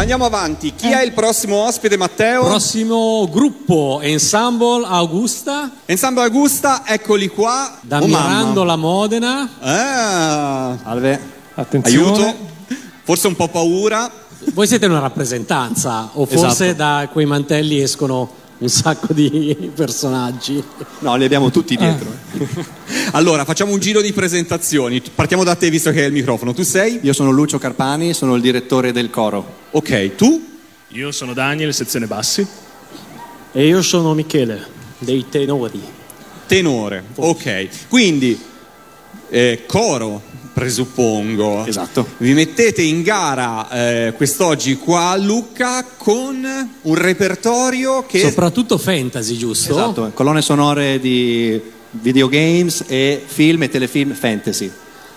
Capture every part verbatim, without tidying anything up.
Andiamo avanti. Chi è il prossimo ospite, Matteo? Prossimo gruppo, Ensemble Augusta. Ensemble Augusta, eccoli qua. Da oh, Mirandola, Modena. Ah. Salve. Attenzione. Aiuto. Forse un po' paura. Voi siete una rappresentanza, o forse esatto. Da quei mantelli escono un sacco di personaggi. No, li abbiamo tutti dietro. Eh. Allora, facciamo un giro di presentazioni. Partiamo da te, visto che hai il microfono. Tu sei? Io sono Lucio Carpani, sono il direttore del coro. Ok, tu? Io sono Daniele, sezione bassi. E io sono Michele, dei tenori. Tenore, forse. Ok. Quindi, eh, coro, presuppongo. Esatto. Vi mettete in gara eh, quest'oggi qua a Lucca con un repertorio che... Soprattutto fantasy, giusto? Esatto, colonne sonore di videogames e film e telefilm fantasy.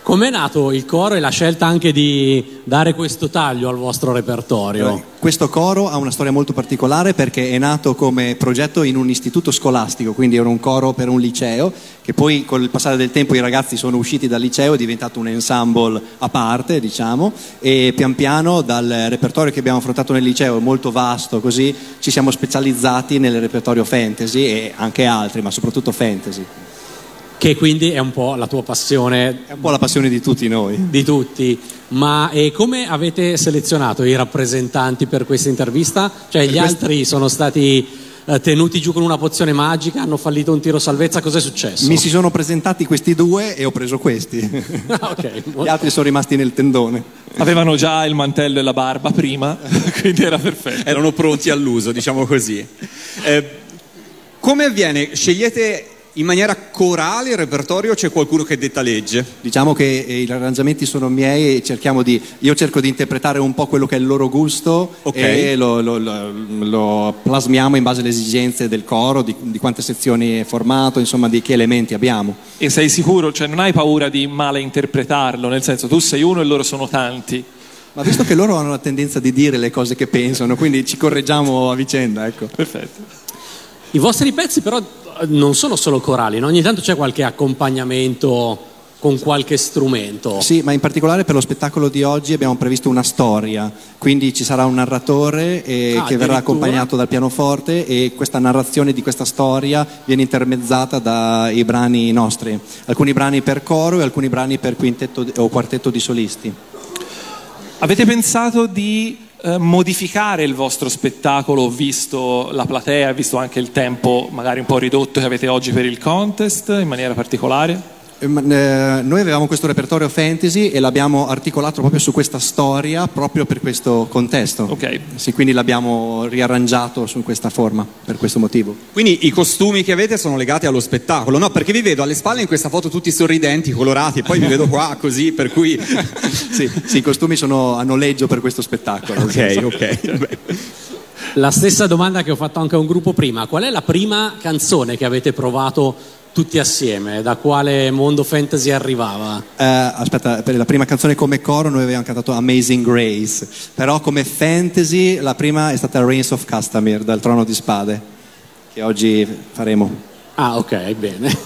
Com'è nato il coro e la scelta anche di dare questo taglio al vostro repertorio? Beh, questo coro ha una storia molto particolare perché è nato come progetto in un istituto scolastico, quindi era un coro per un liceo che poi col passare del tempo i ragazzi sono usciti dal liceo, è diventato un ensemble a parte, diciamo, e pian piano dal repertorio che abbiamo affrontato nel liceo, molto vasto così, ci siamo specializzati nel repertorio fantasy e anche altri, ma soprattutto fantasy. Che quindi è un po' la tua passione. È un po' la passione di tutti noi. Di tutti. Ma e come avete selezionato i rappresentanti per questa intervista? Cioè per gli quest... altri sono stati eh, tenuti giù con una pozione magica, hanno fallito un tiro salvezza, cos'è successo? Mi si sono presentati questi due e ho preso questi. Okay. Gli altri sono rimasti nel tendone. Avevano già il mantello e la barba prima, quindi era perfetto. Erano pronti all'uso, diciamo così. Eh, come avviene? Scegliete... in maniera corale il repertorio, c'è qualcuno che detta legge? Diciamo che eh, gli arrangiamenti sono miei e cerchiamo di, io cerco di interpretare un po' quello che è il loro gusto, okay. E lo, lo, lo, lo plasmiamo in base alle esigenze del coro, di, di quante sezioni è formato, insomma di che elementi abbiamo. E sei sicuro? Cioè non hai paura di male interpretarlo? Nel senso, tu sei uno e loro sono tanti. Ma visto che loro hanno la tendenza di dire le cose che pensano, quindi ci correggiamo a vicenda, ecco. Perfetto. I vostri pezzi però non sono solo corali, no? Ogni tanto c'è qualche accompagnamento con qualche strumento. Sì, ma in particolare per lo spettacolo di oggi abbiamo previsto una storia, quindi ci sarà un narratore eh, ah, che verrà accompagnato dal pianoforte e questa narrazione di questa storia viene intermezzata dai brani nostri, alcuni brani per coro e alcuni brani per quintetto o quartetto di solisti. Avete pensato di modificare il vostro spettacolo visto la platea, visto anche il tempo magari un po' ridotto che avete oggi per il contest in maniera particolare? Noi avevamo questo repertorio fantasy e l'abbiamo articolato proprio su questa storia, proprio per questo contesto. Ok. Sì, quindi l'abbiamo riarrangiato su questa forma, per questo motivo. Quindi i costumi che avete sono legati allo spettacolo, no? Perché vi vedo alle spalle in questa foto tutti sorridenti, colorati, e poi vi vedo qua così, per cui... sì, sì, i costumi sono a noleggio per questo spettacolo. Ok, ok. Beh. La stessa domanda che ho fatto anche a un gruppo prima. Qual è la prima canzone che avete provato tutti assieme? Da quale mondo fantasy arrivava? Eh, aspetta, per la prima canzone come coro noi avevamo cantato Amazing Grace, però come fantasy la prima è stata Rains of Castamere, dal Trono di Spade, che oggi faremo. Ah, ok, bene.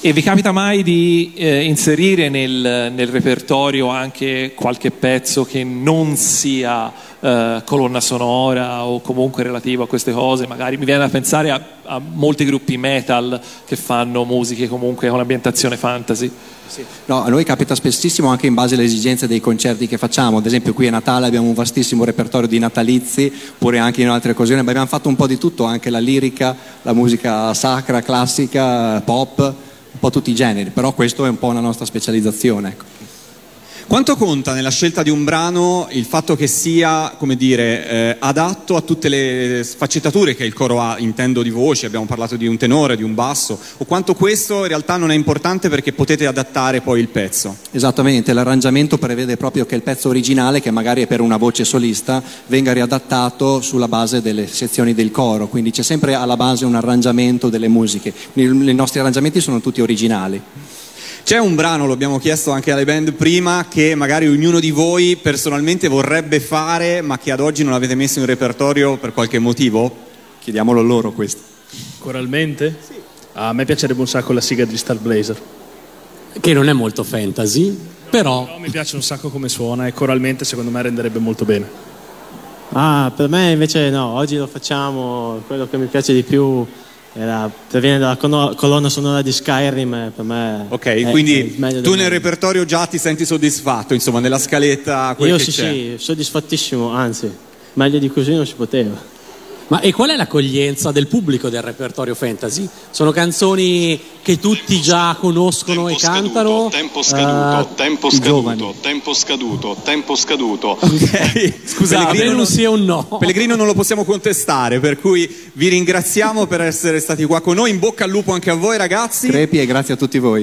E vi capita mai di eh, inserire nel, nel repertorio anche qualche pezzo che non sia eh, colonna sonora o comunque relativo a queste cose? Magari mi viene da pensare a, a molti gruppi metal che fanno musiche comunque con ambientazione fantasy. Sì. No, a noi capita spessissimo anche in base alle esigenze dei concerti che facciamo. Ad esempio qui a Natale abbiamo un vastissimo repertorio di natalizi, pure anche in altre occasioni, ma abbiamo fatto un po' di tutto, anche la lirica, la musica sacra, classica, pop, un po' tutti i generi, però questo è un po' una nostra specializzazione, ecco. Quanto conta nella scelta di un brano il fatto che sia, come dire, eh, adatto a tutte le sfaccettature che il coro ha, intendo di voci, abbiamo parlato di un tenore, di un basso, o quanto questo in realtà non è importante perché potete adattare poi il pezzo? Esattamente, l'arrangiamento prevede proprio che il pezzo originale, che magari è per una voce solista, venga riadattato sulla base delle sezioni del coro, quindi c'è sempre alla base un arrangiamento delle musiche, quindi i nostri arrangiamenti sono tutti originali. C'è un brano, lo abbiamo chiesto anche alle band prima, che magari ognuno di voi personalmente vorrebbe fare ma che ad oggi non avete messo in repertorio per qualche motivo? Chiediamolo loro questo. Coralmente? Sì. A me piacerebbe un sacco la sigla di Star Blazer. Che non è molto fantasy, no, però... però mi piace un sacco come suona e coralmente secondo me renderebbe molto bene. Ah, per me invece no, oggi lo facciamo, quello che mi piace di più era, proviene dalla colonna sonora di Skyrim, per me. Ok, è, quindi è tu nel repertorio già ti senti soddisfatto, insomma, nella scaletta quel Io che sì, c'è. Sì, soddisfattissimo, anzi, meglio di così non si poteva. Ma e qual è l'accoglienza del pubblico del repertorio fantasy? Sono canzoni che tutti già conoscono tempo e scaduto, cantano? Tempo scaduto, uh, tempo scaduto, giovani. tempo scaduto, tempo scaduto. Ok, scusate, non sia un no. Pellegrino non lo possiamo contestare, per cui vi ringraziamo per essere stati qua con noi. In bocca al lupo anche a voi ragazzi. Crepi e grazie a tutti voi.